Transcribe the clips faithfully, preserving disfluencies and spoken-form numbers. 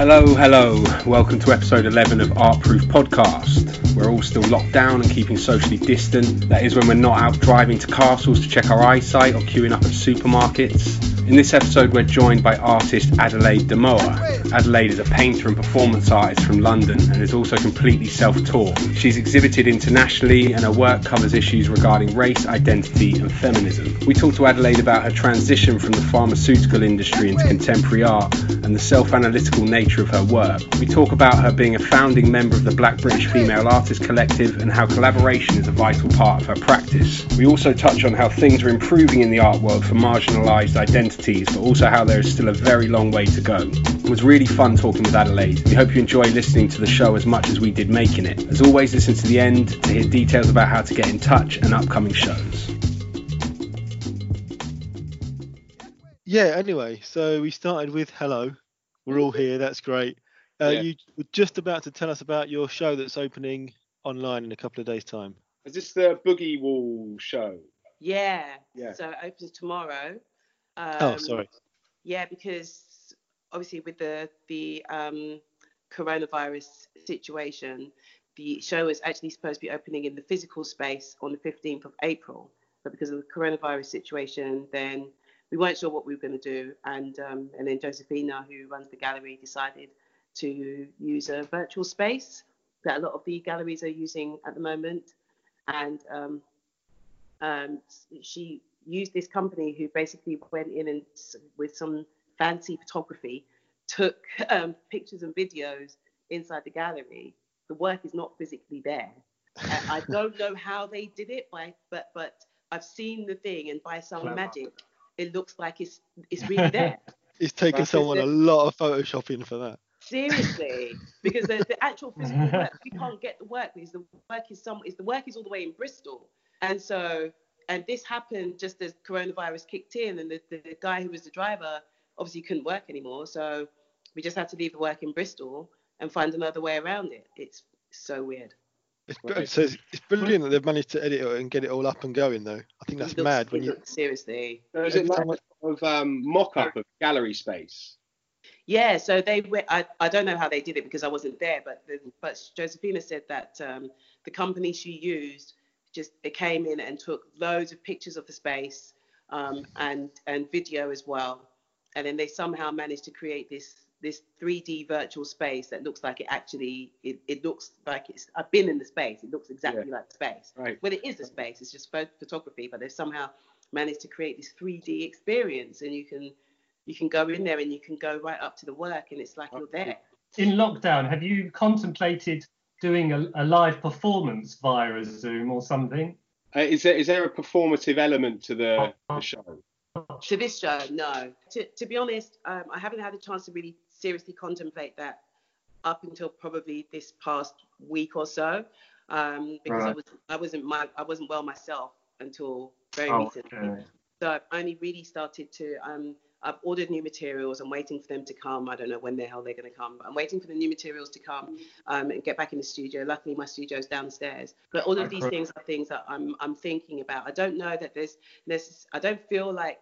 Hello, hello. Welcome to episode eleven of Art Proof Podcast. We're all still locked down and keeping socially distant. That is when we're not out driving to castles to check our eyesight or queuing up at supermarkets. In this episode, we're joined by artist Adelaide Damoah. Adelaide is a painter and performance artist from London and is also completely self-taught. She's exhibited internationally and her work covers issues regarding race, identity and feminism. We talked to Adelaide about her transition from the pharmaceutical industry into contemporary art and the self-analytical nature of her work. We talk about her being a founding member of the Black British Female Artists Collective and how collaboration is a vital part of her practice. We also touch on how things are improving in the art world for marginalised identities, but also how there is still a very long way to go. It was really fun talking with Adelaide. We hope you enjoy listening to the show as much as we did making it. As always, listen to the end to hear details about how to get in touch and upcoming shows. Yeah, anyway, so we started with hello. We're all here. That's great. Uh, yeah. You were just about to tell us about your show that's opening online in a couple of days' time. Is this the Boogie Wall show? Yeah. Yeah. So it opens tomorrow. Um, oh, sorry. Yeah, because obviously with the the um, coronavirus situation, the show is actually supposed to be opening in the physical space on the fifteenth of April. But because of the coronavirus situation, then we weren't sure what we were going to do, and um, and then Josephina, who runs the gallery, decided to use a virtual space that a lot of the galleries are using at the moment. And um, um, she used this company who basically went in and with some fancy photography, took um, pictures and videos inside the gallery. The work is not physically there. I don't know how they did it, by, but but I've seen the thing, and by some Clever. magic, it looks like it's it's really there. It's taken right. someone a lot of photoshopping for that. Seriously, because the, the actual physical work, we can't get the work because the work is some is the work is all the way in Bristol, and so and this happened just as coronavirus kicked in, and the, the guy who was the driver obviously couldn't work anymore, so we just had to leave the work in Bristol and find another way around it. It's so weird. It's, right. So it's, it's brilliant that they've managed to edit it and get it all up and going, though. I think that's looks, mad. When you seriously, so is it like a sort of um, mock-up of gallery space? Yeah. So they, went, I, I don't know how they did it because I wasn't there, but the, but Josephina said that um, the company she used just it came in and took loads of pictures of the space um, and and video as well, and then they somehow managed to create this. this three D virtual space that looks like it actually, it, it looks like it's, I've been in the space, it looks exactly yeah. like the space. Right. Well, it is a space, it's just photography, but they've somehow managed to create this three D experience, and you can you can go in there and you can go right up to the work, and it's like you're there. In lockdown, have you contemplated doing a, a live performance via a Zoom or something? Uh, is there is there a performative element to the, the show? To this show, no. To, to be honest, um, I haven't had a chance to really seriously contemplate that up until probably this past week or so, um, because right. I was I wasn't my I wasn't well myself until very oh, recently. Okay. So I've only really started to um I've ordered new materials. I'm waiting for them to come. I don't know when the hell they're going to come, but I'm waiting for the new materials to come um, and get back in the studio. Luckily, my studio's downstairs. But all of these things are things that I'm I'm thinking about. I don't know that there's necess- I don't feel like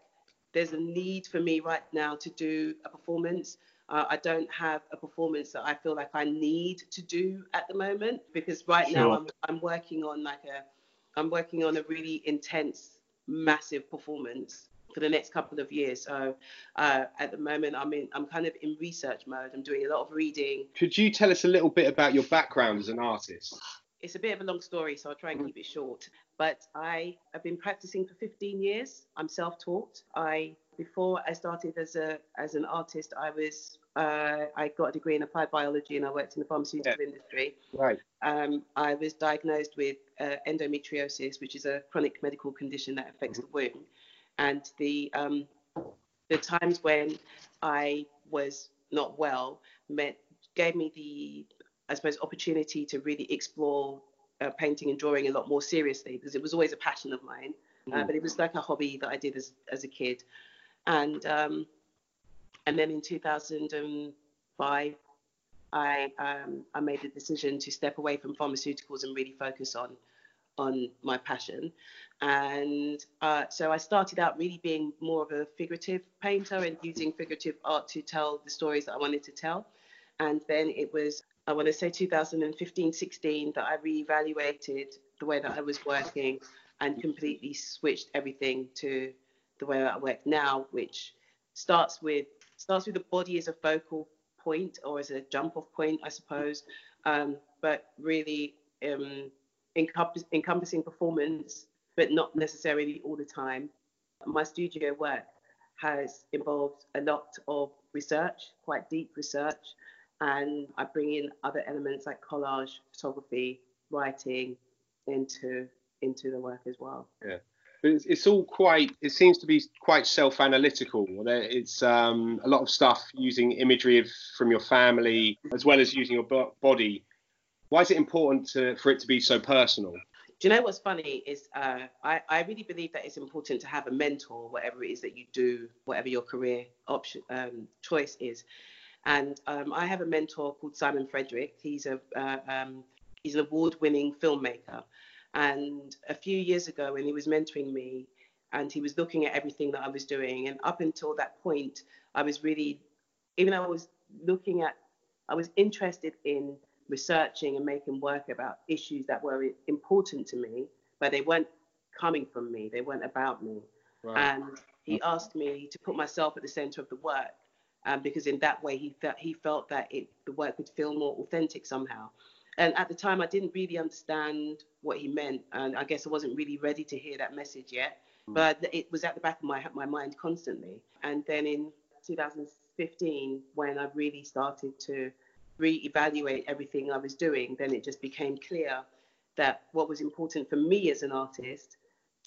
there's a need for me right now to do a performance. Uh, I don't have a performance that I feel like I need to do at the moment because right sure. now I'm I'm working on like a I'm working on a really intense, massive performance for the next couple of years. So uh, at the moment I'm in I'm kind of in research mode. I'm doing a lot of reading. Could you tell us a little bit about your background as an artist? It's a bit of a long story, so I'll try and keep it short. But I have been practicing for fifteen years. I'm self-taught. I Before I started as a as an artist, I was uh, I got a degree in applied biology and I worked in the pharmaceutical yeah. industry. Right. Um, I was diagnosed with uh, endometriosis, which is a chronic medical condition that affects mm-hmm. the womb. And the um, the times when I was not well meant gave me the I suppose opportunity to really explore uh, painting and drawing a lot more seriously because it was always a passion of mine, mm-hmm. uh, but it was like a hobby that I did as as a kid. And um, and then in two thousand five, I um, I made the decision to step away from pharmaceuticals and really focus on on my passion. And uh, so I started out really being more of a figurative painter and using figurative art to tell the stories that I wanted to tell. And then it was, I want to say two thousand fifteen, sixteen, that I reevaluated the way that I was working and completely switched everything to the way that I work now, which starts with starts with the body as a focal point, or as a jump off point, I suppose, um, but really um, encompass, encompassing performance, but not necessarily all the time. My studio work has involved a lot of research, quite deep research, and I bring in other elements like collage, photography, writing into into the work as well. Yeah, it's, it's all quite, it seems to be quite self-analytical. It's um, a lot of stuff using imagery of, from your family, as well as using your body. Why is it important to, for it to be so personal? Do you know what's funny is uh, I, I really believe that it's important to have a mentor, whatever it is that you do, whatever your career option um, choice is. And um, I have a mentor called Simon Frederick. He's a uh, um, he's an award-winning filmmaker. And a few years ago, when he was mentoring me, and he was looking at everything that I was doing, and up until that point, I was really, even though I was looking at, I was interested in researching and making work about issues that were important to me, but they weren't coming from me, they weren't about me. Wow. And he asked me to put myself at the center of the work, um, because in that way he felt he felt that it, the work would feel more authentic somehow. And at the time I didn't really understand what he meant, and I guess I wasn't really ready to hear that message yet, mm. but it was at the back of my my mind constantly. And then in two thousand fifteen, when I really started to re-evaluate everything I was doing, then it just became clear that what was important for me as an artist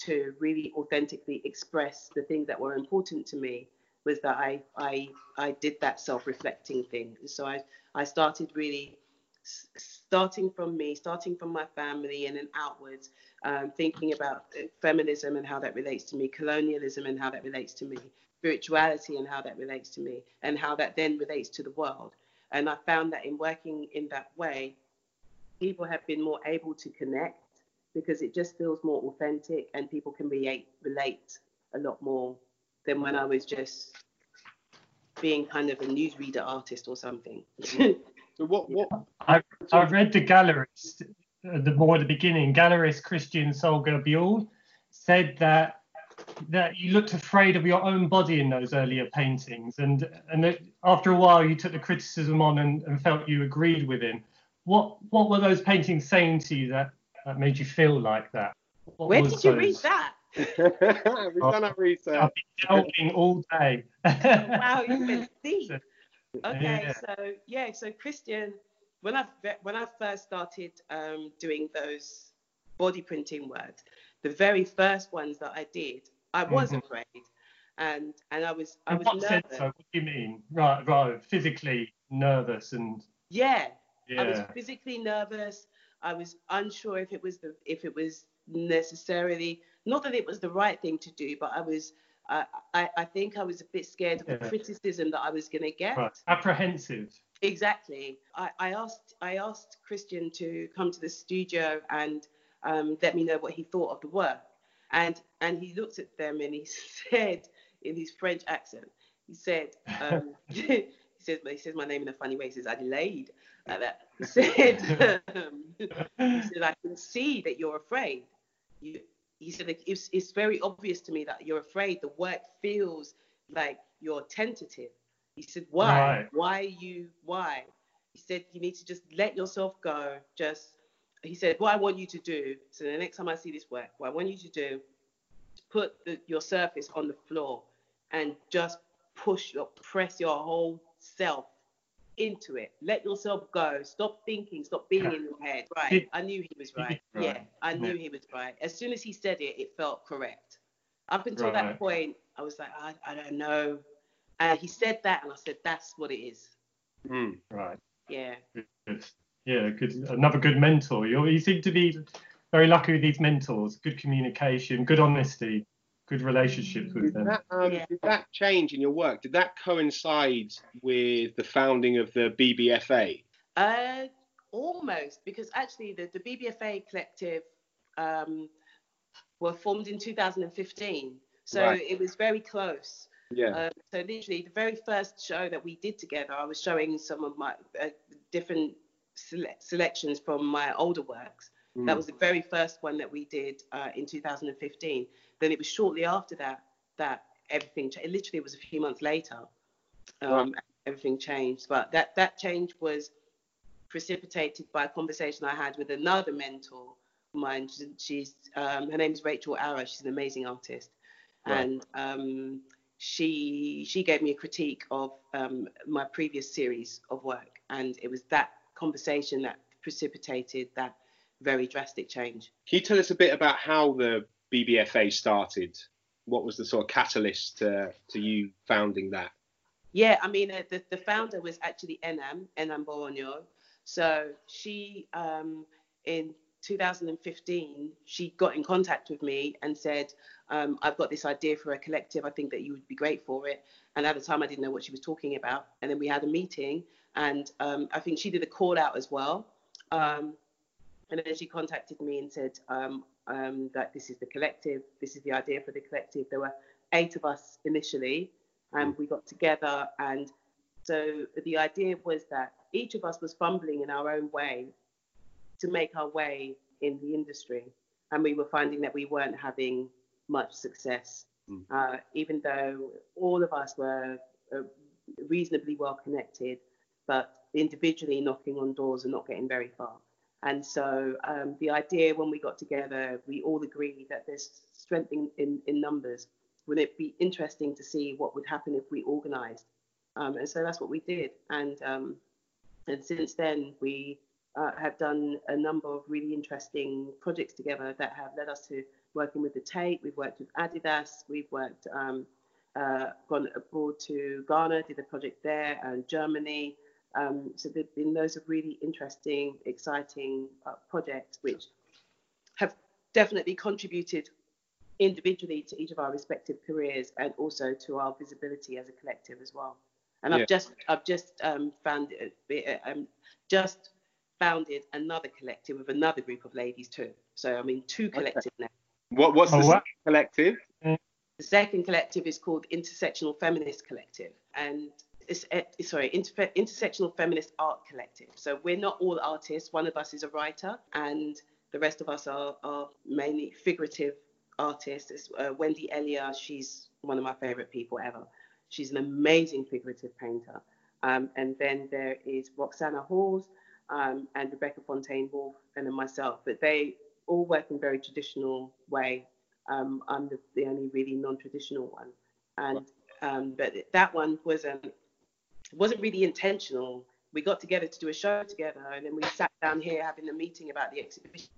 to really authentically express the things that were important to me was that I I, I did that self-reflecting thing. And so I, I started really starting from me, starting from my family and then outwards, um, thinking about feminism and how that relates to me, colonialism and how that relates to me, spirituality and how that relates to me, and how that then relates to the world. And I found that in working in that way, people have been more able to connect because it just feels more authentic and people can relate, relate a lot more than when I was just being kind of a newsreader artist or something. So what, what? I've, I've read the gallerist, the more at the beginning, gallerist Christian Solger-Buhl said that that you looked afraid of your own body in those earlier paintings, and and it, after a while you took the criticism on and, and felt you agreed with him. What what were those paintings saying to you that, that made you feel like that? What Where did you those? read that? We've done our research. I've been delving all day. Wow, you've been deep. Okay, yeah. so yeah, so Christian, when I when I first started um, doing those body printing works, the very first ones that I did, I was mm-hmm. afraid, and and I was I was nervous. Sense, so? What do you mean? Right, right, physically nervous and yeah, yeah, I was physically nervous. I was unsure if it was the if it was necessarily, not that it was the right thing to do, but I was uh, I I think I was a bit scared of yeah. the criticism that I was going to get. Right. Apprehensive. Exactly. I I asked I asked Christian to come to the studio and um, let me know what he thought of the work. And and he looked at them and he said, in his French accent, he said, um, he says, he says my name in a funny way. He says, Adelaide, like that. He said, um, he said, I can see that you're afraid. You, he said, it's, it's very obvious to me that you're afraid. The work feels like you're tentative. He said, why? Right. Why you? Why? He said, you need to just let yourself go. Just. He said, what I want you to do, so the next time I see this work, what I want you to do is put the, your surface on the floor and just push or press your whole self into it. Let yourself go. Stop thinking. Stop being in your head. Right. I knew he was right. Yeah, I knew he was right. As soon as he said it, it felt correct. Up until right. that point, I was like, I, I don't know. And he said that, and I said, that's what it is. Mm, right. Yeah. Yeah, good, another good mentor. You're, you seem to be very lucky with these mentors. Good communication, good honesty, good relationships with did them. That, um, yeah. Did that change in your work? Did that coincide with the founding of the B B F A? Uh, almost, because actually the, the B B F A collective um, were formed in two thousand fifteen. So right. it was very close. Yeah. Uh, so literally the very first show that we did together, I was showing some of my uh, different sele selections from my older works. Mm. That was the very first one that we did uh, in two thousand fifteen. Then it was shortly after that that everything changed. It literally was a few months later. Um, wow. Everything changed. But that, that change was precipitated by a conversation I had with another mentor of mine. She's, um, her name is Rachel Ara. She's an amazing artist. Wow. And um, she, she gave me a critique of um, my previous series of work. And it was that conversation that precipitated that very drastic change. Can you tell us a bit about how the B B F A started? What was the sort of catalyst uh, to you founding that? Yeah, I mean, uh, the, the founder was actually Enam, Enam Boronio. So she, um, in two thousand fifteen, she got in contact with me and said, um, I've got this idea for a collective. I think that you would be great for it. And at the time, I didn't know what she was talking about. And then we had a meeting, and um, I think she did a call out as well. Um, and then she contacted me and said um, um, that this is the collective. This is the idea for the collective. There were eight of us initially. And we got together, and so the idea was that each of us was fumbling in our own way to make our way in the industry, and we were finding that we weren't having much success, mm. uh, even though all of us were uh, reasonably well connected, but individually knocking on doors and not getting very far. And so um, the idea when we got together, we all agreed that there's strength in, in, in numbers. Would it be interesting to see what would happen if we organised? Um, and so that's what we did. And um, and since then, we uh, have done a number of really interesting projects together that have led us to working with the Tate. We've worked with Adidas. We've worked, um, uh, gone abroad to Ghana, did a project there, and Germany. Um, so there've been loads of really interesting, exciting uh, projects which have definitely contributed individually to each of our respective careers, and also to our visibility as a collective as well. And yeah. I've just I've just um, found um, just founded another collective with another group of ladies too. So I mean, two collectives okay. now. What what's oh, the what? second collective? The second collective is called Intersectional Feminist Collective, and it's uh, sorry Inter Intersectional Feminist Art Collective. So we're not all artists. One of us is a writer, and the rest of us are are mainly figurative artist. uh, Wendy Elliott. She's one of my favorite people ever. She's an amazing figurative painter. Um, and then there is Roxana Halls um, and Rebecca Fontaine-Wolfe, and then myself. But they all work in a very traditional way. Um, I'm the, the only really non-traditional one. And um, but that one wasn't wasn't really intentional. We got together to do a show together, and then we sat down here having a meeting about the exhibition.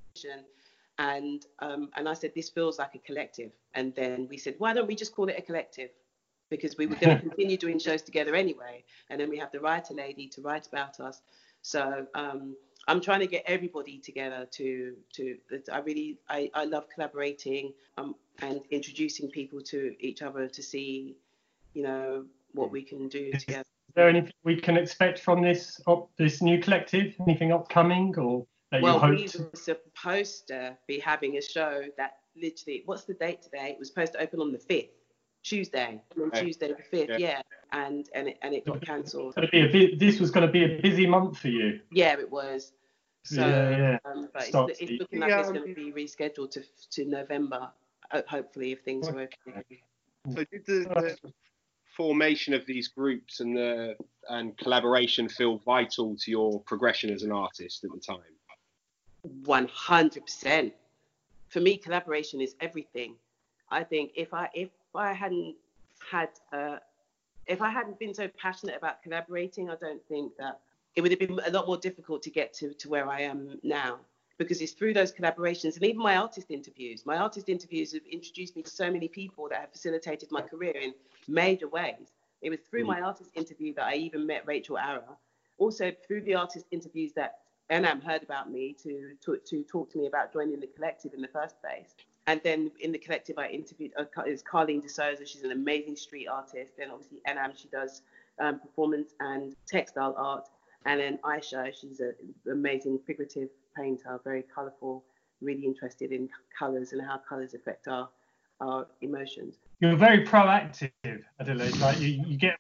And um, and I said, this feels like a collective. And then we said, why don't we just call it a collective? Because we were going to continue doing shows together anyway. And then we have the writer lady to write about us. So um, I'm trying to get everybody together to, to I really, I, I love collaborating um, and introducing people to each other to see, you know, what we can do together. Is there anything we can expect from this, op this new collective? Anything upcoming, or? Well, we were supposed to be having a show that literally, what's the date today? It was supposed to open on the fifth, Tuesday, on okay. Tuesday the fifth, yeah. yeah. And and it, and it got cancelled. This was going to be a busy month for you. Yeah, it was. So, yeah, yeah. Um, but it's, it's looking like yeah. it's going to be rescheduled to to November, hopefully, if things okay. are okay. So did the, the formation of these groups and the and collaboration feel vital to your progression as an artist at the time? one hundred percent. For me, collaboration is everything. I think if I if I hadn't had uh, if I hadn't been so passionate about collaborating, I don't think that it would have been a lot more difficult to get to to where I am now, because it's through those collaborations and even my artist interviews. My artist interviews have introduced me to so many people that have facilitated my career in major ways. It was through mm. my artist interview that I even met Rachel Ara. Also through the artist interviews that Enam heard about me to, to to talk to me about joining the collective in the first place. And then in the collective, I interviewed uh, is Carleen DeSouza. She's an amazing street artist. Then obviously Enam, she does um, performance and textile art. And then Aisha, she's an amazing figurative painter, very colourful, really interested in colours and how colours affect our, our emotions. you're very proactive, Adelaide. Like you, you get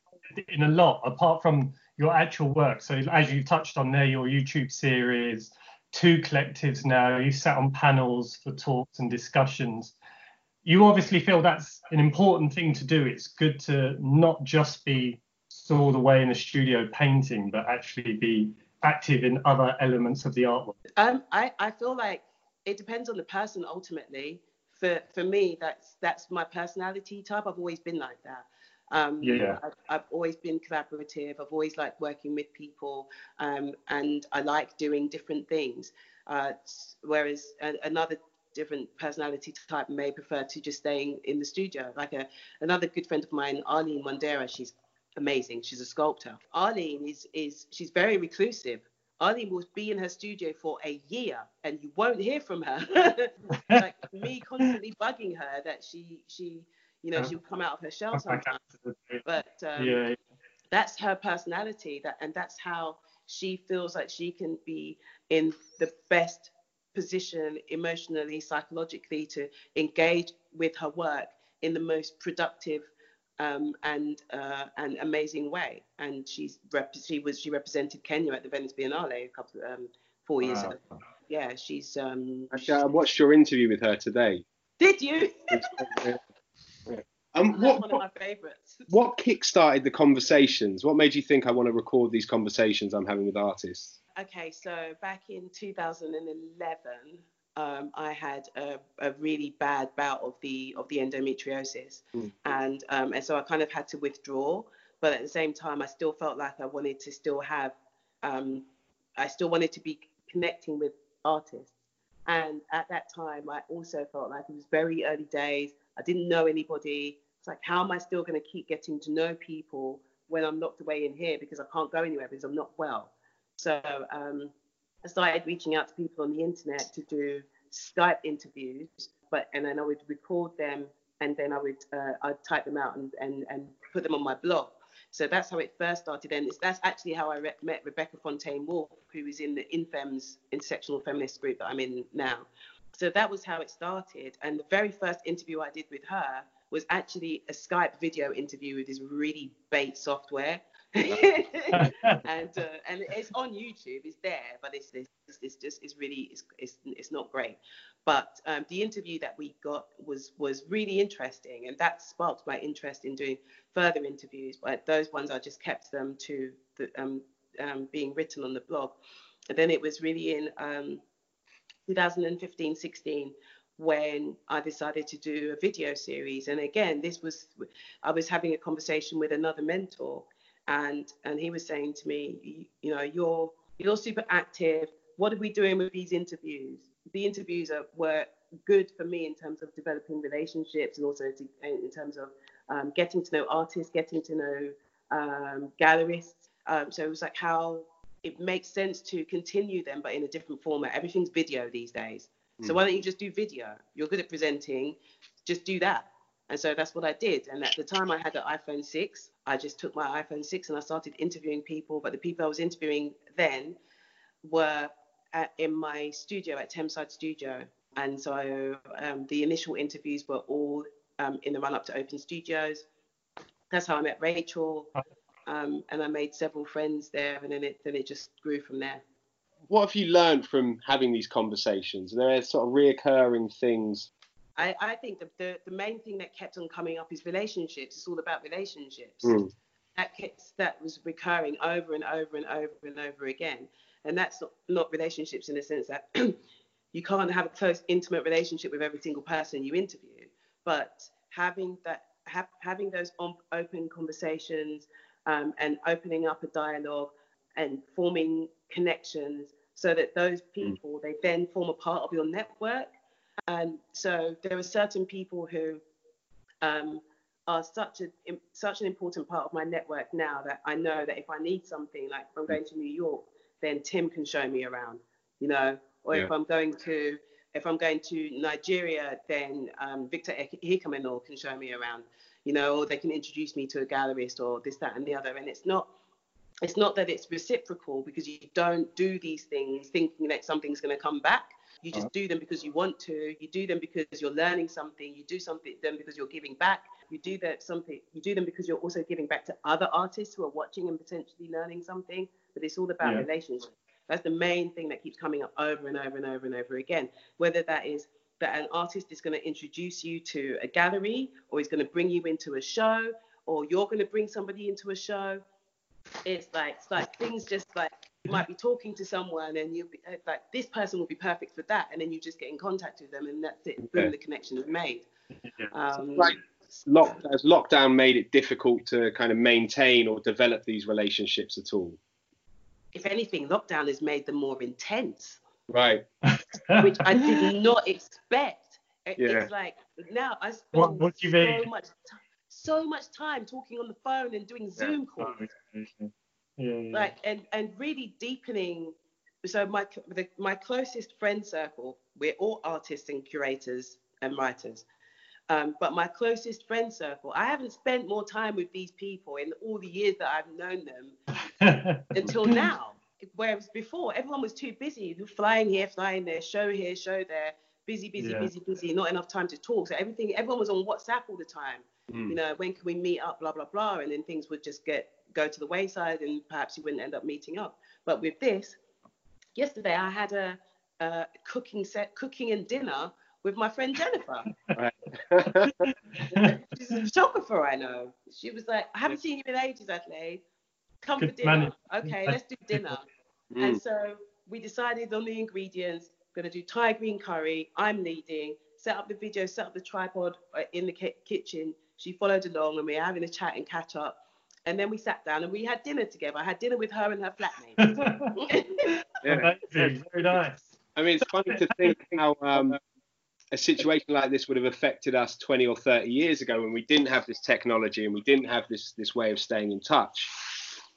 in a lot apart from your actual work. So as you touched on there, your YouTube series, two collectives now, you sat on panels for talks and discussions. You obviously feel that's an important thing to do. It's good to not just be all the way in the studio painting, but actually be active in other elements of the artwork. Um, I, I feel like it depends on the person ultimately. For for me, that's that's my personality type. I've always been like that. Um, yeah. I've, I've always been collaborative. I've always liked working with people, um, and I like doing different things. Uh, whereas a, another different personality type may prefer to just staying in the studio. Like a, another good friend of mine, Arlene Mondera, she's amazing. She's a sculptor. Arlene is, is she's very reclusive. Arlene will be in her studio for a year and you won't hear from her. Like me constantly bugging her that she, she you know, she'll come out of her shell sometimes. But um, yeah. That's her personality, that, and that's how she feels like she can be in the best position emotionally, psychologically to engage with her work in the most productive um, and uh, and amazing way. And she's rep- she was she represented Kenya at the Venice Biennale a couple um, four wow. years ago. Yeah, she's. Um, Actually, I watched your interview with her today. Did you? Um, what, one of my favorites. What kick-started the conversations? What made you think I want to record these conversations I'm having with artists? Okay, so back in two thousand eleven, um, I had a, a really bad bout of the of the endometriosis, mm. and um, and so I kind of had to withdraw. But at the same time, I still felt like I wanted to still have, um, I still wanted to be connecting with artists. And at that time, I also felt like it was very early days. I didn't know anybody. It's like, how am I still going to keep getting to know people when I'm locked away in here because I can't go anywhere because I'm not well? So um, I started reaching out to people on the internet to do Skype interviews, but and then I would record them and then I would uh, I'd type them out and, and, and put them on my blog. So that's how it first started, and it's, that's actually how I re- met Rebecca Fontaine-Wolfe, who is in the InFem's Intersectional Feminist group that I'm in now. So that was how it started. And the very first interview I did with her was actually a Skype video interview with this really bait software. and uh, and it's on YouTube, it's there, but it's it's, it's just it's really it's, it's it's not great. But um, the interview that we got was was really interesting, and that sparked my interest in doing further interviews. But those ones I just kept them to the, um, um, being written on the blog. And then it was really in um, twenty fifteen sixteen when I decided to do a video series. And again, this was I was having a conversation with another mentor, and and he was saying to me, you, you know, you're you're super active. What are we doing with these interviews? The interviews are, were good for me in terms of developing relationships and also to, in terms of um, getting to know artists, getting to know um, gallerists. Um, so it was like how it makes sense to continue them, but in a different format. Everything's video these days. Mm. So why don't you just do video? You're good at presenting, just do that. And so that's what I did. And at the time I had an iPhone six. I just took my iPhone six and I started interviewing people. But the people I was interviewing then were at, in my studio at Thameside Studio. And so um, the initial interviews were all um, in the run-up to Open Studios. That's how I met Rachel. Um, and I made several friends there, and then it then it just grew from there. What have you learned from having these conversations? Are there sort of reoccurring things? I, I think the, the, the main thing that kept on coming up is relationships. It's all about relationships. Mm. That kept, that was recurring over and over and over and over again. And that's not, not relationships in the sense that you can't have a close, intimate relationship with every single person you interview. But having that, ha- having those on, open conversations um, and opening up a dialogue and forming connections so that those people, mm. they then form a part of your network. And so there are certain people who um, are such a such an important part of my network now that I know that if I need something, like if I'm going to New York, then Tim can show me around, you know. Or yeah. if I'm going to if I'm going to Nigeria, then um, Victor Ekeminor can show me around, you know, or they can introduce me to a gallerist or this, that, and the other. And it's not it's not that it's reciprocal because you don't do these things thinking that something's going to come back. You just do them because you want to. You do them because you're learning something. You do something them because you're giving back. You do that something. You do them because you're also giving back to other artists who are watching and potentially learning something. But it's all about yeah. relationships. That's the main thing that keeps coming up over and over and over and over again. Whether that is that an artist is going to introduce you to a gallery, or he's going to bring you into a show, or you're going to bring somebody into a show. It's like, it's like things just like, you might be talking to someone and you'll be like, this person will be perfect for that. And then you just get in contact with them and that's it. Boom, okay. The connection is made. Yeah. Um, like, lock, has lockdown made it difficult to kind of maintain or develop these relationships at all? If anything, lockdown has made them more intense. Right. Which I did not expect. It, yeah. It's like, now I spend what, what so mean? much time. so much time talking on the phone and doing Zoom yeah. calls, yeah, yeah. like and, and really deepening. So my the, my closest friend circle, we're all artists and curators and writers, um, but my closest friend circle, I haven't spent more time with these people in all the years that I've known them until now. Whereas before, everyone was too busy, flying here, flying there, show here, show there, busy, busy, yeah. busy, busy, not enough time to talk. So everything, everyone was on WhatsApp all the time. Mm. You know, when can we meet up, blah, blah, blah. And then things would just get go to the wayside and perhaps you wouldn't end up meeting up. But with this, yesterday I had a, a cooking set, cooking and dinner with my friend Jennifer. Right. She's a photographer I know. She was like, I haven't seen you in ages, Adelaide. Come Good for dinner. Money. Okay, let's do dinner. Mm. And so we decided on the ingredients. Going to do Thai green curry. I'm leading. Set up the video, set up the tripod in the ki- kitchen. She followed along and we were having a chat and catch up. And then we sat down and we had dinner together. I had dinner with her and her flatmate. Yeah. Amazing. Very nice. I mean, it's funny to think how um, a situation like this would have affected us twenty or thirty years ago when we didn't have this technology and we didn't have this, this way of staying in touch.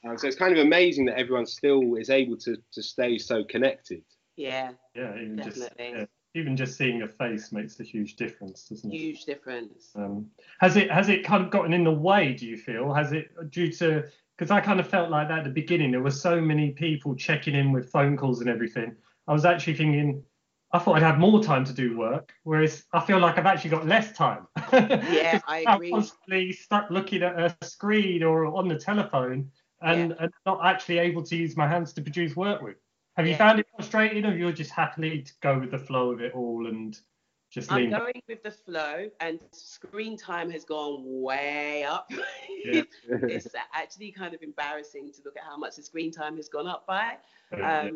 Um, so it's kind of amazing that everyone still is able to, to stay so connected. Yeah, yeah, even definitely. Just, yeah. Even just seeing your face makes a huge difference, doesn't it? Huge difference. Um, has it has it kind of gotten in the way, do you feel? Has it due to, because I kind of felt like that at the beginning, there were so many people checking in with phone calls and everything. I was actually thinking, I thought I'd have more time to do work, whereas I feel like I've actually got less time. Yeah, I agree. I'm constantly stuck looking at a screen or on the telephone and, yeah. and not actually able to use my hands to produce work with. Have you yeah. found it frustrating, or you're just happily to go with the flow of it all and just lean? I'm going with the flow, and screen time has gone way up. Yeah. It's actually kind of embarrassing to look at how much the screen time has gone up by. Um, yeah.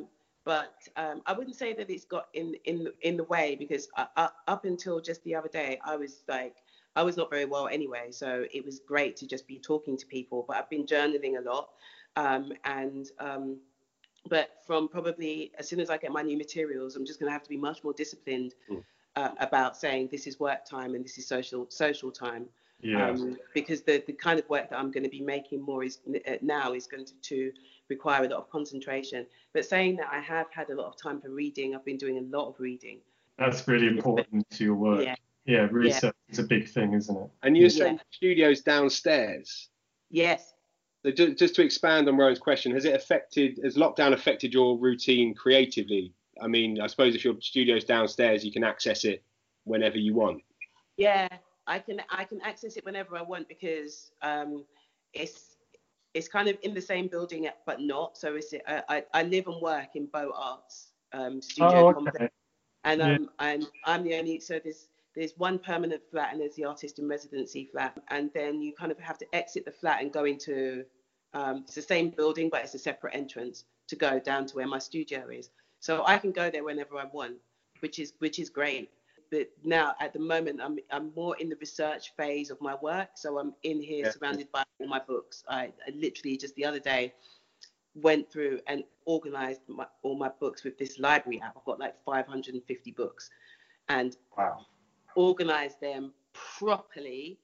But um, I wouldn't say that it's got in in in the way, because I, I, up until just the other day, I was like I was not very well anyway, so it was great to just be talking to people. But I've been journaling a lot, um, and um, but from probably as soon as I get my new materials, I'm just going to have to be much more disciplined mm. uh, about saying this is work time and this is social social time. Yeah. Um, because the, the kind of work that I'm going to be making more is uh, now is going to, to require a lot of concentration. But saying that, I have had a lot of time for reading. I've been doing a lot of reading. That's really important to your work. Yeah, yeah research yeah. is a big thing, isn't it? And you're saying yeah. studio's downstairs? Yes. So just to expand on Rowan's question, has it affected, has lockdown affected your routine creatively? I mean, I suppose if your studio's downstairs, you can access it whenever you want. Yeah, I can I can access it whenever I want, because um, it's it's kind of in the same building, but not. So it's, I, I live and work in Beau Arts um, studio oh, okay. complex. And um, yeah. I'm, I'm the only, so there's, there's one permanent flat and there's the artist in residency flat. And then you kind of have to exit the flat and go into, um, it's the same building, but it's a separate entrance to go down to where my studio is. So I can go there whenever I want, which is which is great. But now at the moment, I'm I'm more in the research phase of my work. So I'm in here yeah. surrounded by all my books. I, I literally just the other day went through and organized my, all my books with this library app. I've got like five hundred fifty books. And wow. organize them properly.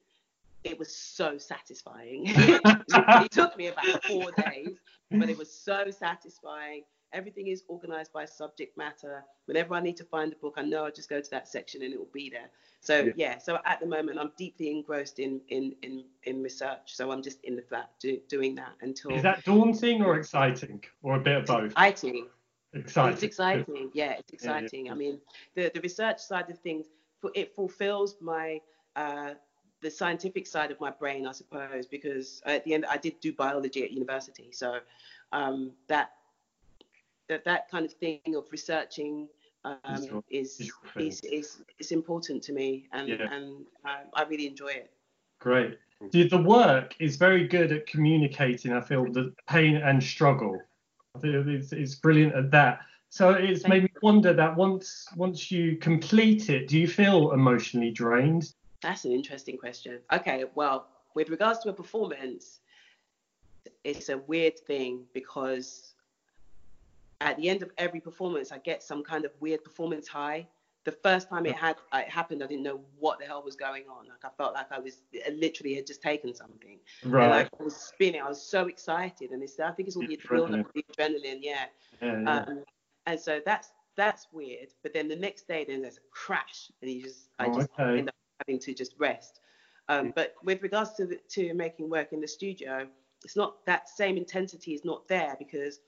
It was so satisfying. It took me about four days, but it was so satisfying. Everything is organized by subject matter. Whenever I need to find a book, I know I just go to that section and it will be there. So yeah. yeah, so at the moment I'm deeply engrossed in in in, in research. So I'm just in the flat do, doing that until. Is that daunting or exciting or a bit of both? Exciting. exciting. It's exciting. Yeah, it's exciting. Yeah, yeah. I mean, the, the research side of things, it fulfills my uh, the scientific side of my brain, I suppose, because at the end I did do biology at university. So um, that, that that kind of thing of researching um, your, is, is is is important to me, and yeah. and uh, I really enjoy it. Great. The, the work is very good at communicating, I feel, the pain and struggle. I think it's, it's brilliant at that. So it's made me wonder that once once you complete it, do you feel emotionally drained? That's an interesting question. Okay, well, with regards to a performance, it's a weird thing because at the end of every performance, I get some kind of weird performance high. The first time it had it happened, I didn't know what the hell was going on. Like I felt like I was I literally had just taken something. Right. And like I was spinning. I was so excited, and it's I think it's all the adrenaline, the adrenaline, yeah. yeah, yeah. Um, and so that's that's weird. But then the next day, then there's a crash, and you just I oh, just okay. end up having to just rest. Um, but with regards to the, to making work in the studio, it's not that same intensity is not there because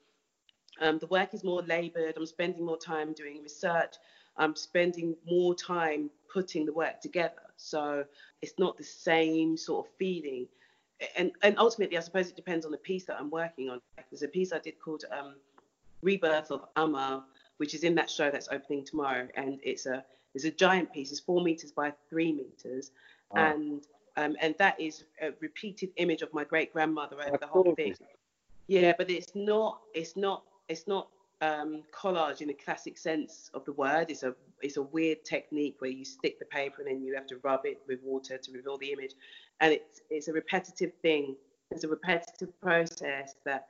um, the work is more laboured. I'm spending more time doing research. I'm spending more time putting the work together. So it's not the same sort of feeling. And and ultimately, I suppose it depends on the piece that I'm working on. There's a piece I did called um, Rebirth of Amma, which is in that show that's opening tomorrow. And it's a it's a giant piece. It's four meters by three meters. Wow. And um, and that is a repeated image of my great-grandmother over the whole thing. Yeah, but it's not, it's not, it's not, Um, collage in the classic sense of the word. It's a it's a weird technique where you stick the paper and then you have to rub it with water to reveal the image, and it's it's a repetitive thing. It's a repetitive process that,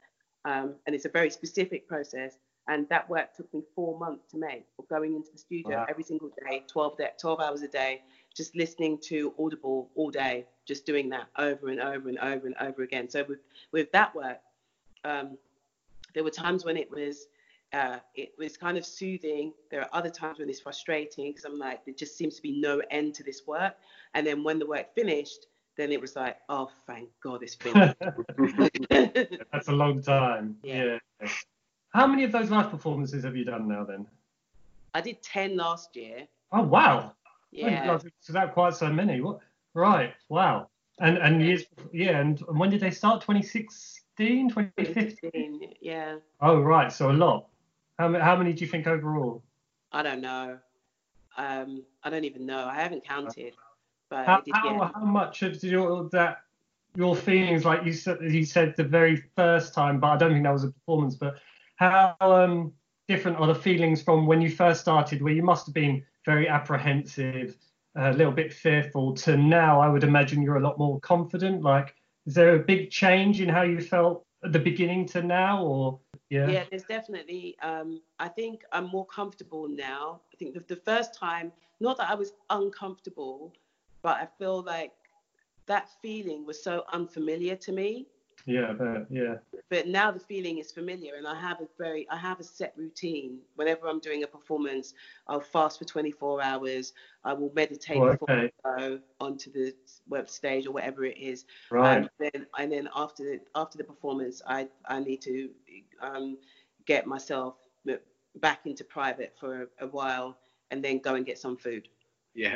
um, and it's a very specific process. And that work took me four months to make. Going into the studio wow. every single day, twelve, day, twelve hours a day, just listening to Audible all day, just doing that over and over and over and over again. So with with that work, um, there were times when it was. Uh, it was kind of soothing. There are other times when it's frustrating because I'm like, there just seems to be no end to this work. And then when the work finished, then it was like, oh, thank God it's finished. That's a long time. Yeah. yeah. How many of those live performances have you done now then? I did ten last year. Oh, wow. Yeah. So that quite so many. What? Right. Wow. And and years, yeah. And when did they start? twenty sixteen, twenty fifteen? Yeah. Oh, right. So a lot. How, how many do you think overall? I don't know. Um, I don't even know. I haven't counted. But how, I did, how, yeah. how much of your, that, your feelings, like you said, you said the very first time, but I don't think that was a performance, but how um, different are the feelings from when you first started, where you must have been very apprehensive, a little bit fearful, to now I would imagine you're a lot more confident? Like, is there a big change in how you felt at the beginning to now, or...? Yeah. yeah, there's definitely, um, I think I'm more comfortable now. I think the, the first time, not that I was uncomfortable, but I feel like that feeling was so unfamiliar to me. Yeah, but, yeah. But now the feeling is familiar, and I have a very, I have a set routine. Whenever I'm doing a performance, I'll fast for twenty-four hours. I will meditate oh, okay. before I go onto the web stage or whatever it is. Right. And then, and then after the, after the performance, I I need to um, get myself back into private for a, a while, and then go and get some food. Yeah.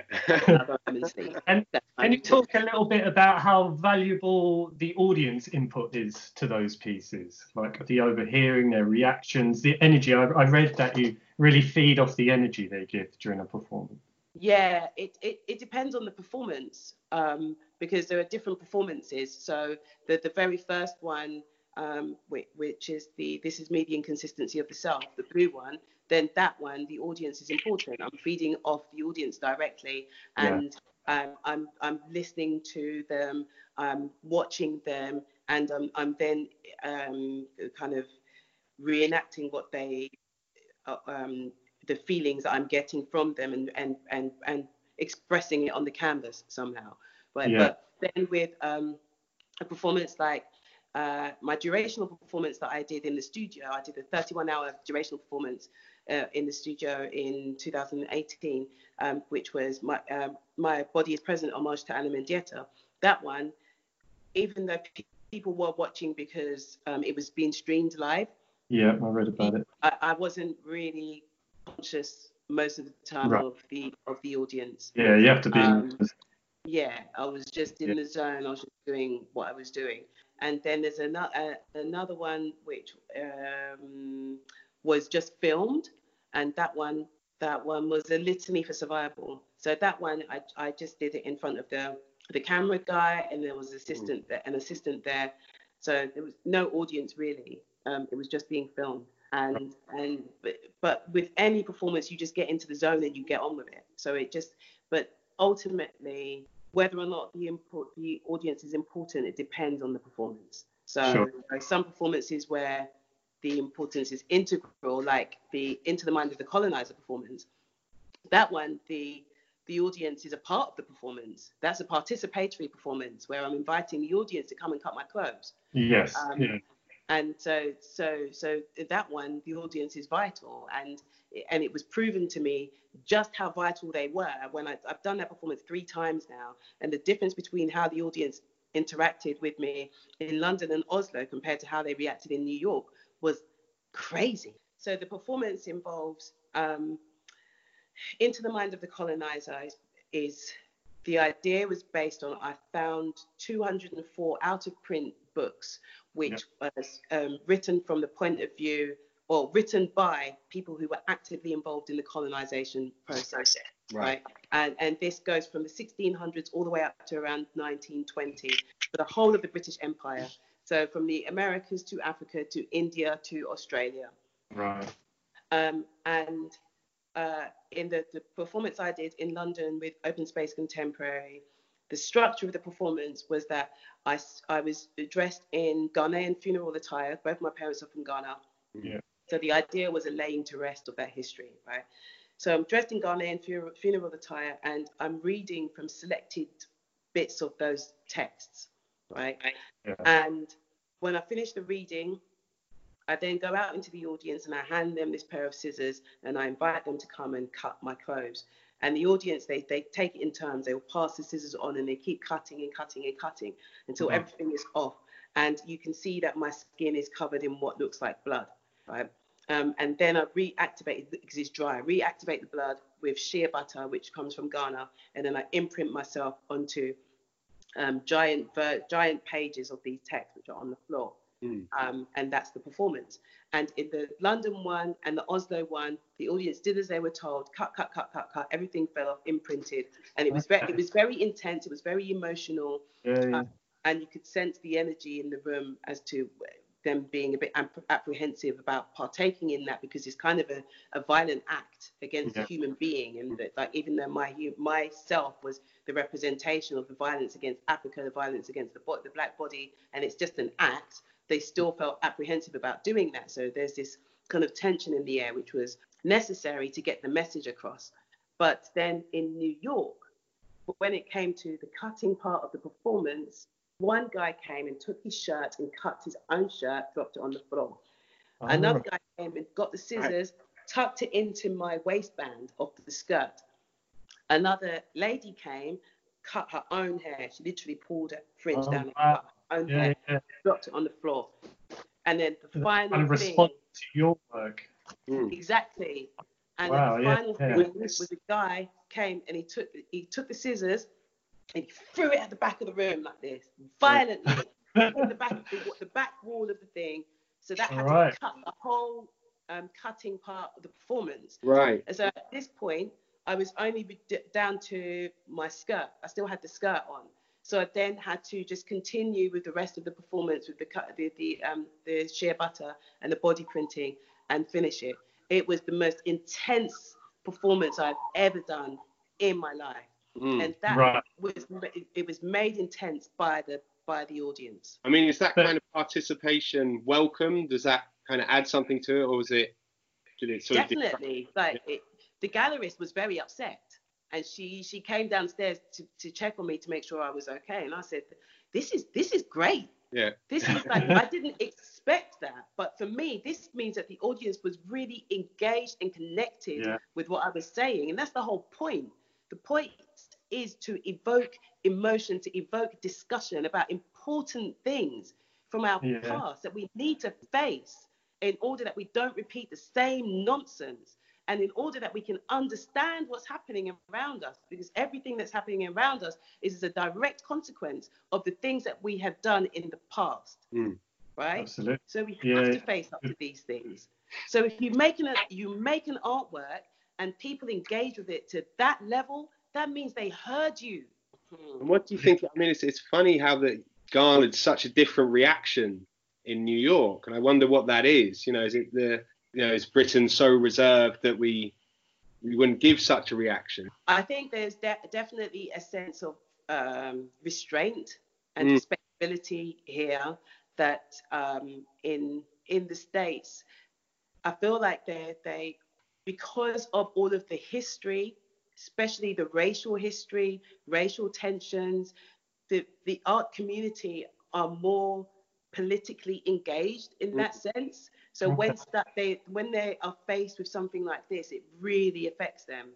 And can you talk a little bit about how valuable the audience input is to those pieces, like the overhearing, their reactions, the energy? I, I read that you really feed off the energy they give during a performance. Yeah, it it, it depends on the performance um, because there are different performances. So the, the very first one, um, which, which is the This Is Me, the Inconsistency of the Self, the blue one, then that one, the audience is important. I'm feeding off the audience directly, and yeah. um, I'm I'm listening to them, I'm watching them, and I'm I'm then um, kind of reenacting what they, uh, um, the feelings that I'm getting from them, and and and and expressing it on the canvas somehow. But, yeah. but then with um, a performance like. Uh, my durational performance that I did in the studio, I did a thirty-one hour durational performance uh, in the studio in two thousand eighteen, um, which was my, um, My Body is Present, homage to Anna Mendieta. That one, even though pe- people were watching because um, it was being streamed live, Yeah, I read about it. I, I wasn't really conscious most of the time right. of the of the audience. Yeah, you have to be. Um, yeah, I was just in yeah. the zone. I was just doing what I was doing. And then there's another uh, another one which um, was just filmed, and that one that one was A Litany for Survival. So that one I I just did it in front of the the camera guy, and there was an assistant there, an assistant there. So there was no audience really. Um, it was just being filmed. And and but, but with any performance, you just get into the zone and you get on with it. So it just but ultimately, whether or not the import the audience is important, it depends on the performance. So sure. There are some performances where the importance is integral, like the Into the Mind of the Colonizer performance. That one, the the audience is a part of the performance. That's a participatory performance where I'm inviting the audience to come and cut my clothes. Yes. Um, yeah. And so, so, so that one, the audience is vital, and and it was proven to me just how vital they were when I, I've done that performance three times now, and the difference between how the audience interacted with me in London and Oslo compared to how they reacted in New York was crazy. So the performance involves um, Into the Mind of the Colonizer is, is the idea was based on I found two hundred four out of print books, which yep. was um, written from the point of view, or written by people who were actively involved in the colonization process, right? right? And and this goes from the sixteen hundreds all the way up to around nineteen twenty for the whole of the British Empire. So from the Americas to Africa to India to Australia. Right. Um, and uh, in the, the performance I did in London with Open Space Contemporary, the structure of the performance was that I, I was dressed in Ghanaian funeral attire. Both my parents are from Ghana. Yeah. So the idea was a laying to rest of their history, right? So I'm dressed in Ghanaian funeral, funeral attire, and I'm reading from selected bits of those texts, right? Yeah. And when I finish the reading, I then go out into the audience and I hand them this pair of scissors and I invite them to come and cut my clothes. And the audience, they they take it in turns. They will pass the scissors on and they keep cutting and cutting and cutting until mm-hmm. everything is off. And you can see that my skin is covered in what looks like blood, right? Um, and then I reactivate, because it's dry, I reactivate the blood with shea butter, which comes from Ghana. And then I imprint myself onto um, giant ver- giant pages of these texts, which are on the floor. Mm. Um, and that's the performance. And in the London one and the Oslo one, the audience did as they were told. Cut, cut, cut, cut, cut. Everything fell off, imprinted, and it was very, it was very intense. It was very emotional, yeah, yeah. Uh, and you could sense the energy in the room as to them being a bit ap- apprehensive about partaking in that, because it's kind of a, a violent act against yeah. a human being, and that, like, even though my myself was the representation of the violence against Africa, the violence against the bo- the black body, and it's just an act. They still felt apprehensive about doing that. So there's this kind of tension in the air, which was necessary to get the message across. But then in New York, when it came to the cutting part of the performance, one guy came and took his shirt and cut his own shirt, dropped it on the floor. Oh. Another guy came and got the scissors, tucked it into my waistband of the skirt. Another lady came, cut her own hair. She literally pulled a fringe oh, down and wow. cut her own yeah, hair, yeah. dropped it on the floor. And then the final kind of response thing, to your work. Exactly. And wow, then the final yeah, yeah. thing was a guy came and he took he took the scissors and he threw it at the back of the room like this, violently, in the back of the, the back wall of the thing. So that had All to right. cut the whole um, cutting part of the performance. Right. And so at this point, I was only down to my skirt. I still had the skirt on. So I then had to just continue with the rest of the performance with the the the, um, the shea butter and the body printing and finish it. It was the most intense performance I've ever done in my life. Mm, and that right. was it was made intense by the by the audience. I mean, is that kind of participation welcome? Does that kind of add something to it, or is it, did it sort Definitely. Of like it, the gallerist was very upset, and she, she came downstairs to, to check on me to make sure I was okay. And I said, this is this is great. Yeah. This is like, I didn't expect that. But for me, this means that the audience was really engaged and connected yeah. with what I was saying. And that's the whole point. The point is to evoke emotion, to evoke discussion about important things from our yeah. past that we need to face. in order that we don't repeat the same nonsense, and in order that we can understand what's happening around us, because everything that's happening around us is a direct consequence of the things that we have done in the past, mm. right? Absolutely. So we yeah. have to face up to these things. So if you make an, you make an artwork and people engage with it to that level, that means they heard you. And what do you think? I mean, it's, it's funny how that garnered such a different reaction in New York, and I wonder what that is. You know, is it the you know, is Britain so reserved that we we wouldn't give such a reaction? I think there's de definitely a sense of um, restraint and mm. respectability here that um, in in the States, I feel like they they because of all of the history, especially the racial history, racial tensions, the the art community are more politically engaged in that sense. So when that they when they are faced with something like this, it really affects them.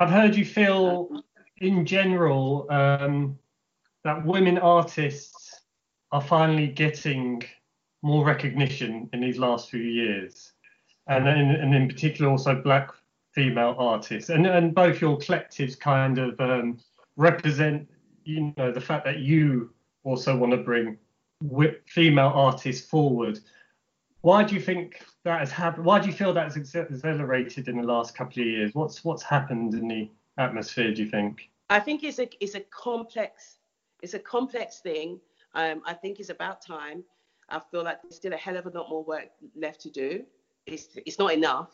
I've heard you feel, in general, um, that women artists are finally getting more recognition in these last few years, and in, and in particular also Black female artists, and and both your collectives kind of um, represent, you know, the fact that you also want to bring with female artists forward. Why do you think that has happened? Why do you feel that's accelerated in the last couple of years? What's what's happened in the atmosphere, do you think? I think it's a it's a complex it's a complex thing. Um, I think it's about time. I feel like there's still a hell of a lot more work left to do. It's it's not enough.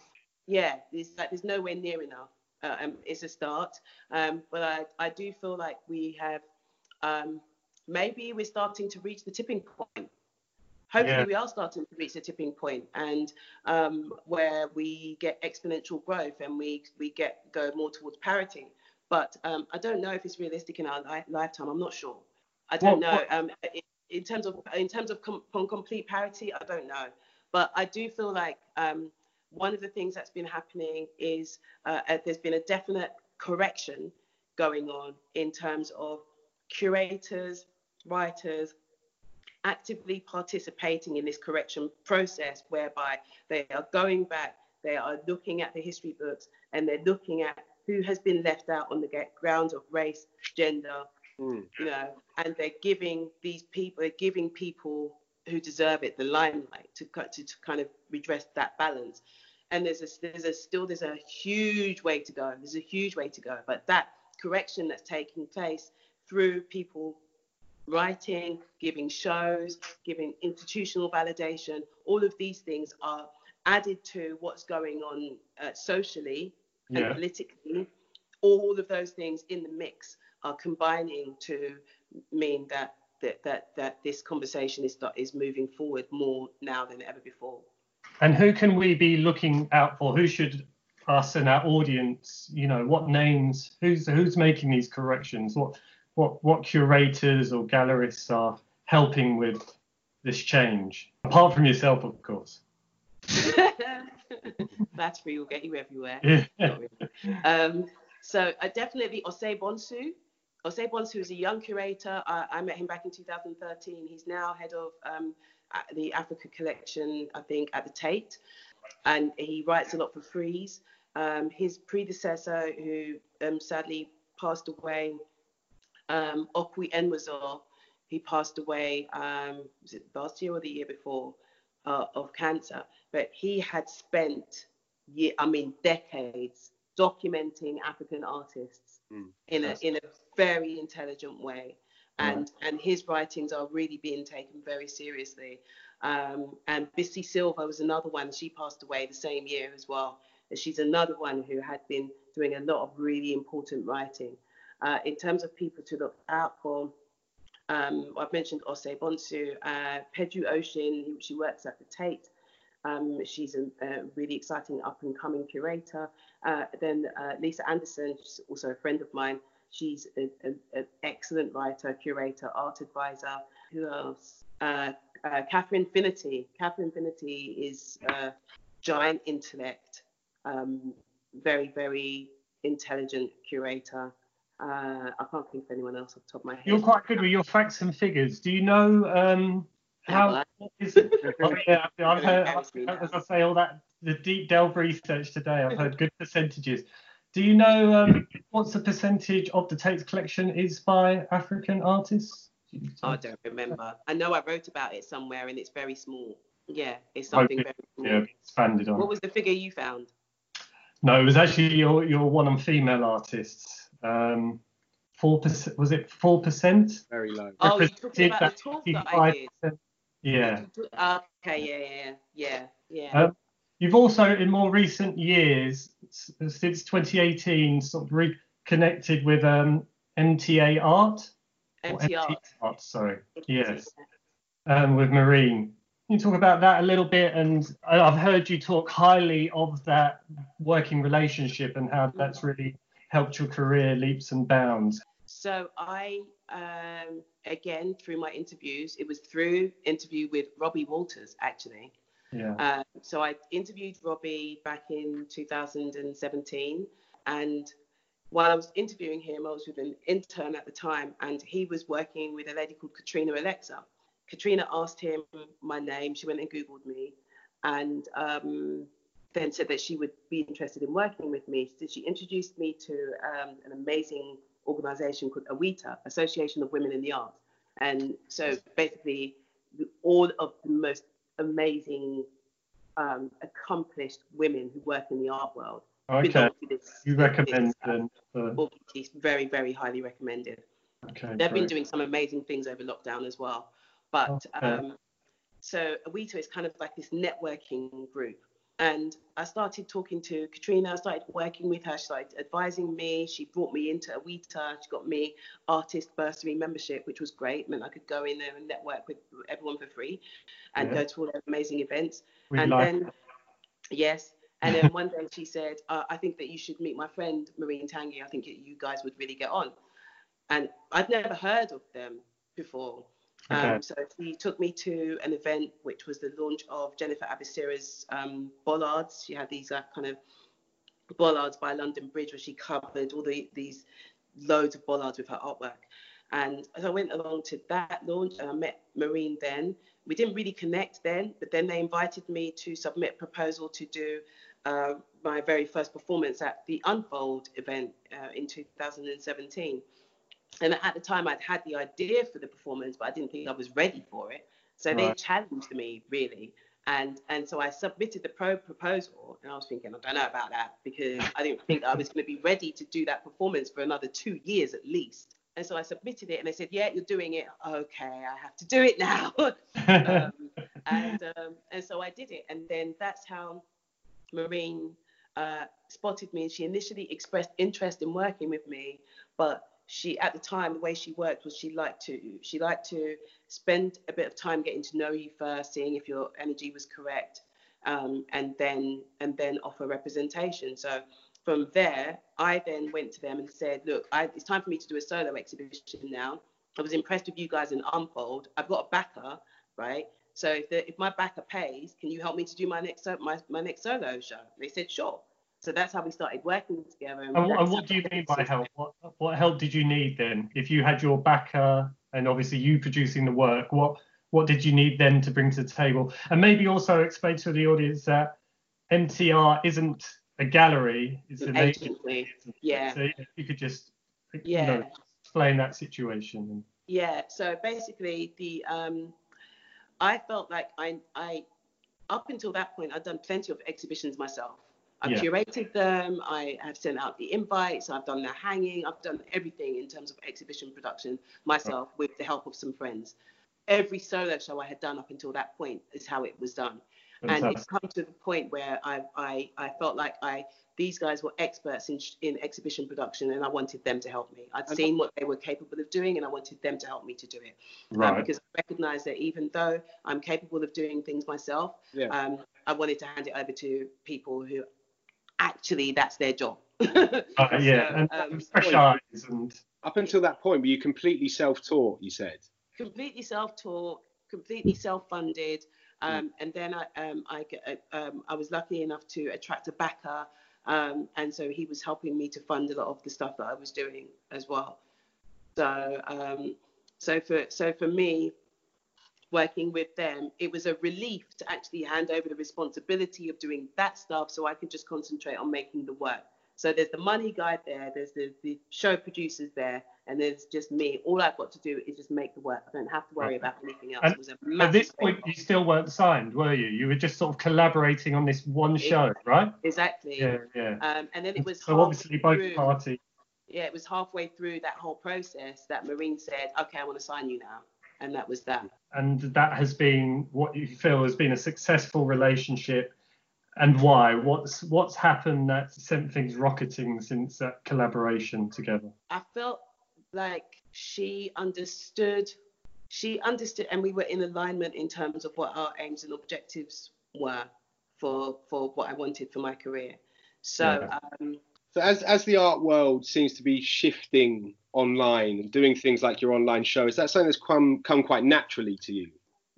Yeah, it's like there's nowhere near enough. Uh, um, it's a start, um, but I I do feel like we have. Um, Maybe we're starting to reach the tipping point. Hopefully yeah. we are starting to reach the tipping point, and um, where we get exponential growth and we, we get go more towards parity. But um, I don't know if it's realistic in our li lifetime. I'm not sure. I don't well, know. Um, in, in terms of, in terms of com complete parity, I don't know. But I do feel like um, one of the things that's been happening is uh, there's been a definite correction going on in terms of curators, writers actively participating in this correction process, whereby they are going back, they are looking at the history books, and they're looking at who has been left out on the grounds of race, gender, mm. you know, and they're giving these people, they're giving people who deserve it the limelight to cut to, to kind of redress that balance. And there's a, there's a still there's a huge way to go. There's a huge way to go, but that correction that's taking place through people writing, giving shows, giving institutional validation, all of these things are added to what's going on uh, socially yeah. and politically. All of those things in the mix are combining to mean that that that, that this conversation is is moving forward more now than ever before. And who can we be looking out for? Who should us and our audience, you know, what names? Who's who's making these corrections? What What, what curators or gallerists are helping with this change? Apart from yourself, of course. Flattery will get you everywhere. Yeah. Um, so uh, definitely Osei Bonsu. Osei Bonsu is a young curator. I, I met him back in two thousand thirteen. He's now head of um, the Africa collection, I think, at the Tate. And he writes a lot for Freeze. Um, his predecessor, who um, sadly passed away, Um, Okwi Enwazor, he passed away um, was it last year or the year before uh, of cancer, but he had spent, year, I mean, decades documenting African artists mm, in a in a very intelligent way, and yeah. and his writings are really being taken very seriously. Um, and Bissy Silva was another one; she passed away the same year as well. And she's another one who had been doing a lot of really important writing. Uh, in terms of people to look out for, um, I've mentioned Osei Bonsu, uh, Pedro Ocean, she works at the Tate. Um, she's a, a really exciting up-and-coming curator. Uh, then uh, Lisa Anderson, she's also a friend of mine. She's an excellent writer, curator, art advisor. Who else? Uh, uh, Catherine Finity. Catherine Finity is a giant intellect, um, very, very intelligent curator. Uh, I can't think of anyone else off the top of my head. You're quite good with your facts and figures. Do you know um, How is, oh yeah, I've heard, as I say, all that, the deep delve research today, I've heard good percentages. Do you know um, what's the percentage of the Tate's collection is by African artists? I don't remember. I know I wrote about it somewhere and it's very small. Yeah, it's something very small. Yeah, expanded on. What was the figure you found? No, it was actually your, your one on female artists. Um, four percent, was it four percent? Very low. Oh, you're talking about the talk that I did. Yeah. Okay, yeah, yeah, yeah, yeah. Um, you've also, in more recent years, since twenty eighteen, sort of reconnected with um, M T A Art. M T A Art, sorry. Yes. Um, with Marine. Can you talk about that a little bit? And I've heard you talk highly of that working relationship and how that's really helped your career leaps and bounds. So I, um, again, through my interviews, it was through interview with Robbie Walters, actually. Yeah. Uh, so I interviewed Robbie back in two thousand seventeen, and while I was interviewing him, I was with an intern at the time, and he was working with a lady called Katrina Alexa. Katrina asked him my name, she went and Googled me, and um, then said that she would be interested in working with me. So she introduced me to um, an amazing organisation called AWITA, Association of Women in the Arts. And so basically all of the most amazing, um, accomplished women who work in the art world. Okay, this, you recommend them? Uh, very, very highly recommended. Okay, They've great. been doing some amazing things over lockdown as well. But okay. um, so AWITA is kind of like this networking group. And I started talking to Katrina, I started working with her, she started advising me, she brought me into AWITA, she got me artist bursary membership, which was great, it meant I could go in there and network with everyone for free and yeah. go to all their amazing events. We and like then, that. yes, and then one day she said, uh, I think that you should meet my friend Marine Tanguy, I think you guys would really get on. And I'd never heard of them before. Okay. Um, so she took me to an event, which was the launch of Jennifer Abissera's um, bollards. She had these uh, kind of bollards by London Bridge, where she covered all the, these loads of bollards with her artwork. And as I went along to that launch, and I met Marine then. We didn't really connect then, but then they invited me to submit a proposal to do uh, my very first performance at the Unfold event uh, in two thousand seventeen. And at the time, I'd had the idea for the performance, but I didn't think I was ready for it. So right. they challenged me, really. And and so I submitted the pro proposal, and I was thinking, I don't know about that, because I didn't think I was going to be ready to do that performance for another two years at least. And so I submitted it, and they said, yeah, you're doing it. OK, I have to do it now. um, and, um, and so I did it. And then that's how Marine uh, spotted me. She initially expressed interest in working with me, but she, at the time, the way she worked was she liked to she liked to spend a bit of time getting to know you first, seeing if your energy was correct, um, and then and then offer representation. So from there, I then went to them and said, look, I, it's time for me to do a solo exhibition now. I was impressed with you guys in Unfold. I've got a backer, right? So if the, if my backer pays, can you help me to do my next my, my next solo show? They said, sure. So that's how we started working together. And, and, and what do you mean by help? What, what help did you need then? If you had your backer and obviously you producing the work, what what did you need them to bring to the table? And maybe also explain to the audience that M T R isn't a gallery, it's an agency. Yeah. So if you could just yeah. you know, explain that situation. Yeah. So basically, the um, I felt like I I up until that point I'd done plenty of exhibitions myself. I've yeah. curated them, I have sent out the invites, I've done the hanging, I've done everything in terms of exhibition production myself oh. with the help of some friends. Every solo show I had done up until that point is how it was done. Fantastic. And it's come to the point where I, I, I felt like I these guys were experts in, in exhibition production, and I wanted them to help me. I'd okay. seen what they were capable of doing, and I wanted them to help me to do it. Right. Um, because I recognised that even though I'm capable of doing things myself, yeah. um, I wanted to hand it over to people who... actually that's their job. uh, yeah, so, and um, fresh eyes. And up until that point, were you completely self-taught, you said? Completely self-taught, completely self-funded. Um, mm. And then I, um, I, um, I was lucky enough to attract a backer. Um, and so he was helping me to fund a lot of the stuff that I was doing as well. So, um, so, for, so for me, working with them, it was a relief to actually hand over the responsibility of doing that stuff so I could just concentrate on making the work. So there's the money guy there, there's the, the show producers there, and there's just me. All I've got to do is just make the work. I don't have to worry about anything else. And it was a at this point, you still weren't signed, were you? You were just sort of collaborating on this one show, exactly. right? Exactly. Yeah, yeah. Um, and then it was so obviously both parties. Yeah, it was halfway through that whole process that Marine said, "Okay, I want to sign you now," and that was that. And that has been what you feel has been a successful relationship. And why? What's what's happened that sent things rocketing since that collaboration together? I felt like she understood, she understood, and we were in alignment in terms of what our aims and objectives were for for what I wanted for my career. So, yeah. um, so as as the art world seems to be shifting online and doing things like your online show, is that something that's come come quite naturally to you?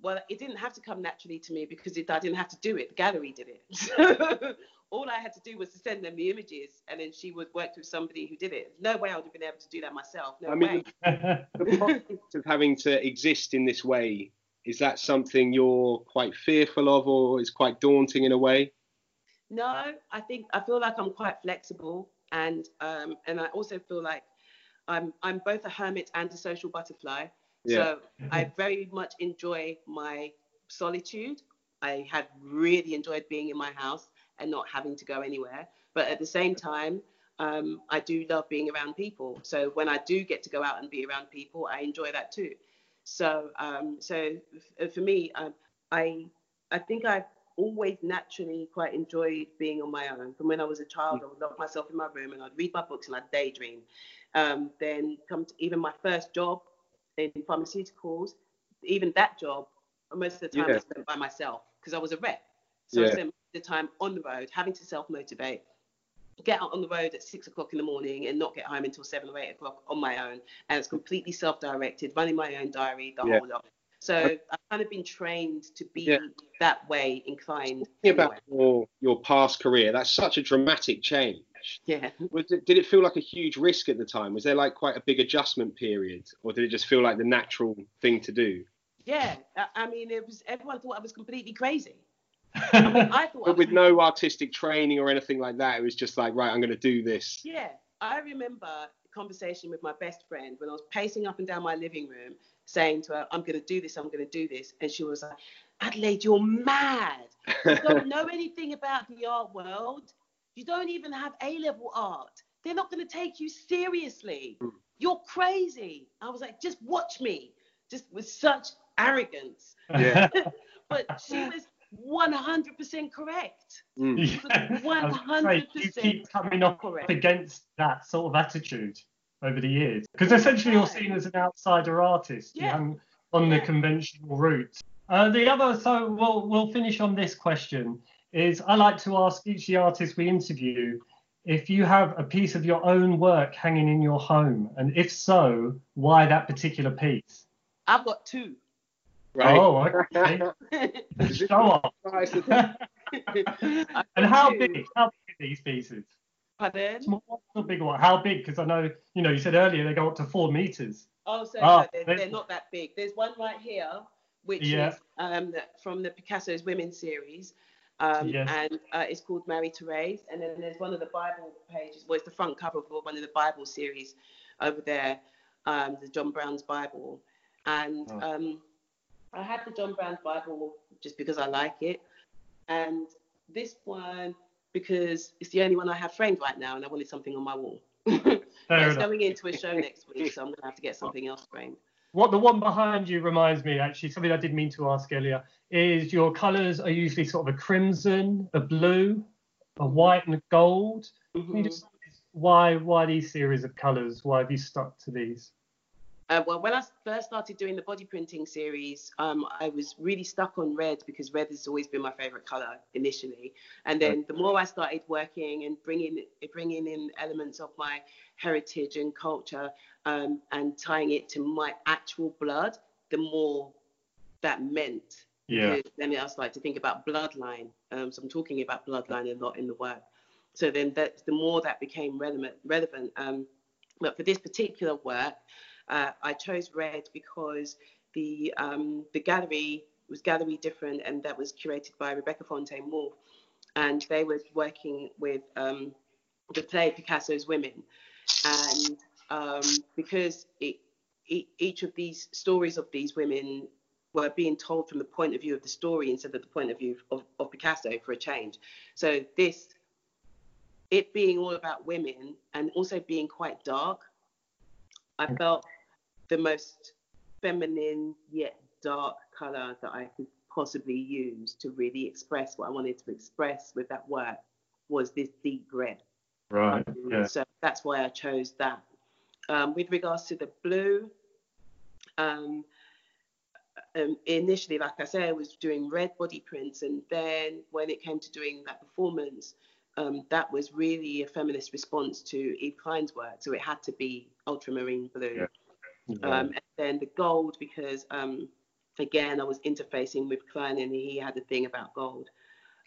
Well, it didn't have to come naturally to me because it, I didn't have to do it. The gallery did it. So all I had to do was to send them the images, and then she would work with somebody who did it. No way I would have been able to do that myself. No I mean, way. The prospect of having to exist in this way, is that something you're quite fearful of, or is quite daunting in a way? No, I think I feel like I'm quite flexible, and um, and I also feel like I'm I'm both a hermit and a social butterfly. Yeah. So I very much enjoy my solitude. I have really enjoyed being in my house and not having to go anywhere. But at the same time, um, I do love being around people. So when I do get to go out and be around people, I enjoy that too. So um, so f- for me, um, I I think I've always naturally quite enjoyed being on my own. From when I was a child, I would lock myself in my room and I'd read my books and I'd daydream. Um, then come to even my first job, in pharmaceuticals, even that job, most of the time yeah. I spent by myself because I was a rep. So yeah. I spent the time on the road, having to self-motivate, get out on the road at six o'clock in the morning and not get home until seven or eight o'clock on my own. And it's completely self-directed, running my own diary, the yeah. whole lot. So I've kind of been trained to be yeah. that way, inclined. Talking about your, your past career, that's such a dramatic change. Yeah. Was it, did it feel like a huge risk at the time? Was there like quite a big adjustment period, or did it just feel like the natural thing to do? Yeah, I mean, it was. Everyone thought I was completely crazy. I mean, I thought. But I was with crazy. No artistic training or anything like that, it was just like, right, I'm going to do this. Yeah, I remember a conversation with my best friend when I was pacing up and down my living room, saying to her, "I'm going to do this. I'm going to do this," and she was like, "Adelaide, you're mad. You don't know anything about the art world. You don't even have A-level art. They're not going to take you seriously. You're crazy." I was like, just watch me. Just with such arrogance. Yeah. But she was one hundred percent correct. Mm. She was one hundred percent you keep coming up correct. Against that sort of attitude over the years. Because essentially yeah. you're seen as an outsider artist yeah. you know, on yeah. the conventional route. Uh, the other, so we'll, we'll finish on this question. Is I like to ask each of the artists we interview if you have a piece of your own work hanging in your home, and if so, why that particular piece? I've got two. Right. Oh, okay. Show off. And how two. big? How big are these pieces? Pardon? Small or big one? How big? Because I know, you know, you said earlier they go up to four meters. Oh, so ah, no, they're, they're not that big. There's one right here, which yeah. is um, from the Picasso's Women series. Um, yes. And uh, it's called Mary Therese, and then there's one of the Bible pages, well, it's the front cover of one of the Bible series over there, um, the John Brown's Bible, and oh. um, I had the John Brown's Bible just because I like it, and this one because it's the only one I have framed right now, and I wanted something on my wall. It's going into a show next week, so I'm going to have to get something else framed. What the one behind you reminds me, actually, something I did mean to ask earlier, is your colours are usually sort of a crimson, a blue, a white and a gold. Mm-hmm. Can you just, why, why these series of colours? Why have you stuck to these? Uh, well, when I first started doing the body printing series, um, I was really stuck on red because red has always been my favourite colour initially. And then the more I started working and bringing, bringing in elements of my heritage and culture, Um, and tying it to my actual blood, the more that meant. Yeah. Because then I started to think about bloodline. Um, so I'm talking about bloodline a lot in the work. So then that the more that became relevant. relevant. Um, but for this particular work, uh, I chose red because the um, the gallery was Gallery Different, and that was curated by Rebecca Fontaine-Wolfe, and they were working with um, the play Picasso's Women, and um, because it, it, each of these stories of these women were being told from the point of view of the story instead of the point of view of, of Picasso, for a change. So this, it being all about women and also being quite dark, I felt the most feminine yet dark colour that I could possibly use to really express what I wanted to express with that work was this deep red. Right. Um, yeah. So that's why I chose that. Um, with regards to the blue, um, um, initially, like I say, I was doing red body prints, and then when it came to doing that performance, um, that was really a feminist response to Eve Klein's work, so it had to be ultramarine blue. Yeah. Mm-hmm. Um, and then the gold, because um, again, I was interfacing with Klein and he had a thing about gold.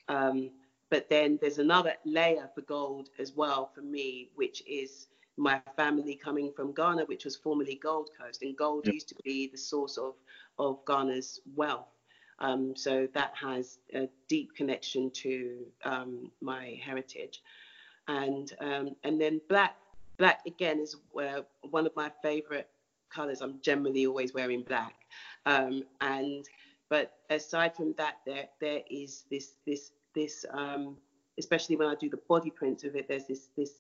Um, but then there's another layer for gold as well for me, which is my family coming from Ghana, which was formerly Gold Coast, and gold yeah. used to be the source of, of Ghana's wealth. Um, so that has a deep connection to um, my heritage. And um, and then black, black again is where one of my favorite colors. I'm generally always wearing black, um, and but aside from that, there there is this this this um, especially when I do the body prints of it, there's this this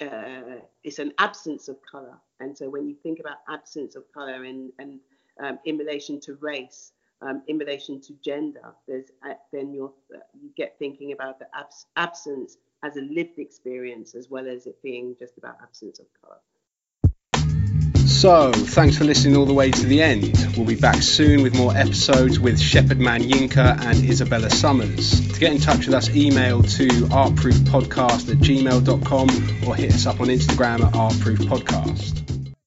uh, it's an absence of color. And so when you think about absence of color and and um, in relation to race, um, in relation to gender, there's uh, then you're uh, you get thinking about the abs- absence as a lived experience as well as it being just about absence of color. So, thanks for listening all the way to the end. We'll be back soon with more episodes with Shepherd Man Yinka and Isabella Summers. To get in touch with us, email to artproofpodcast at gmail dot com or hit us up on Instagram at artproofpodcast.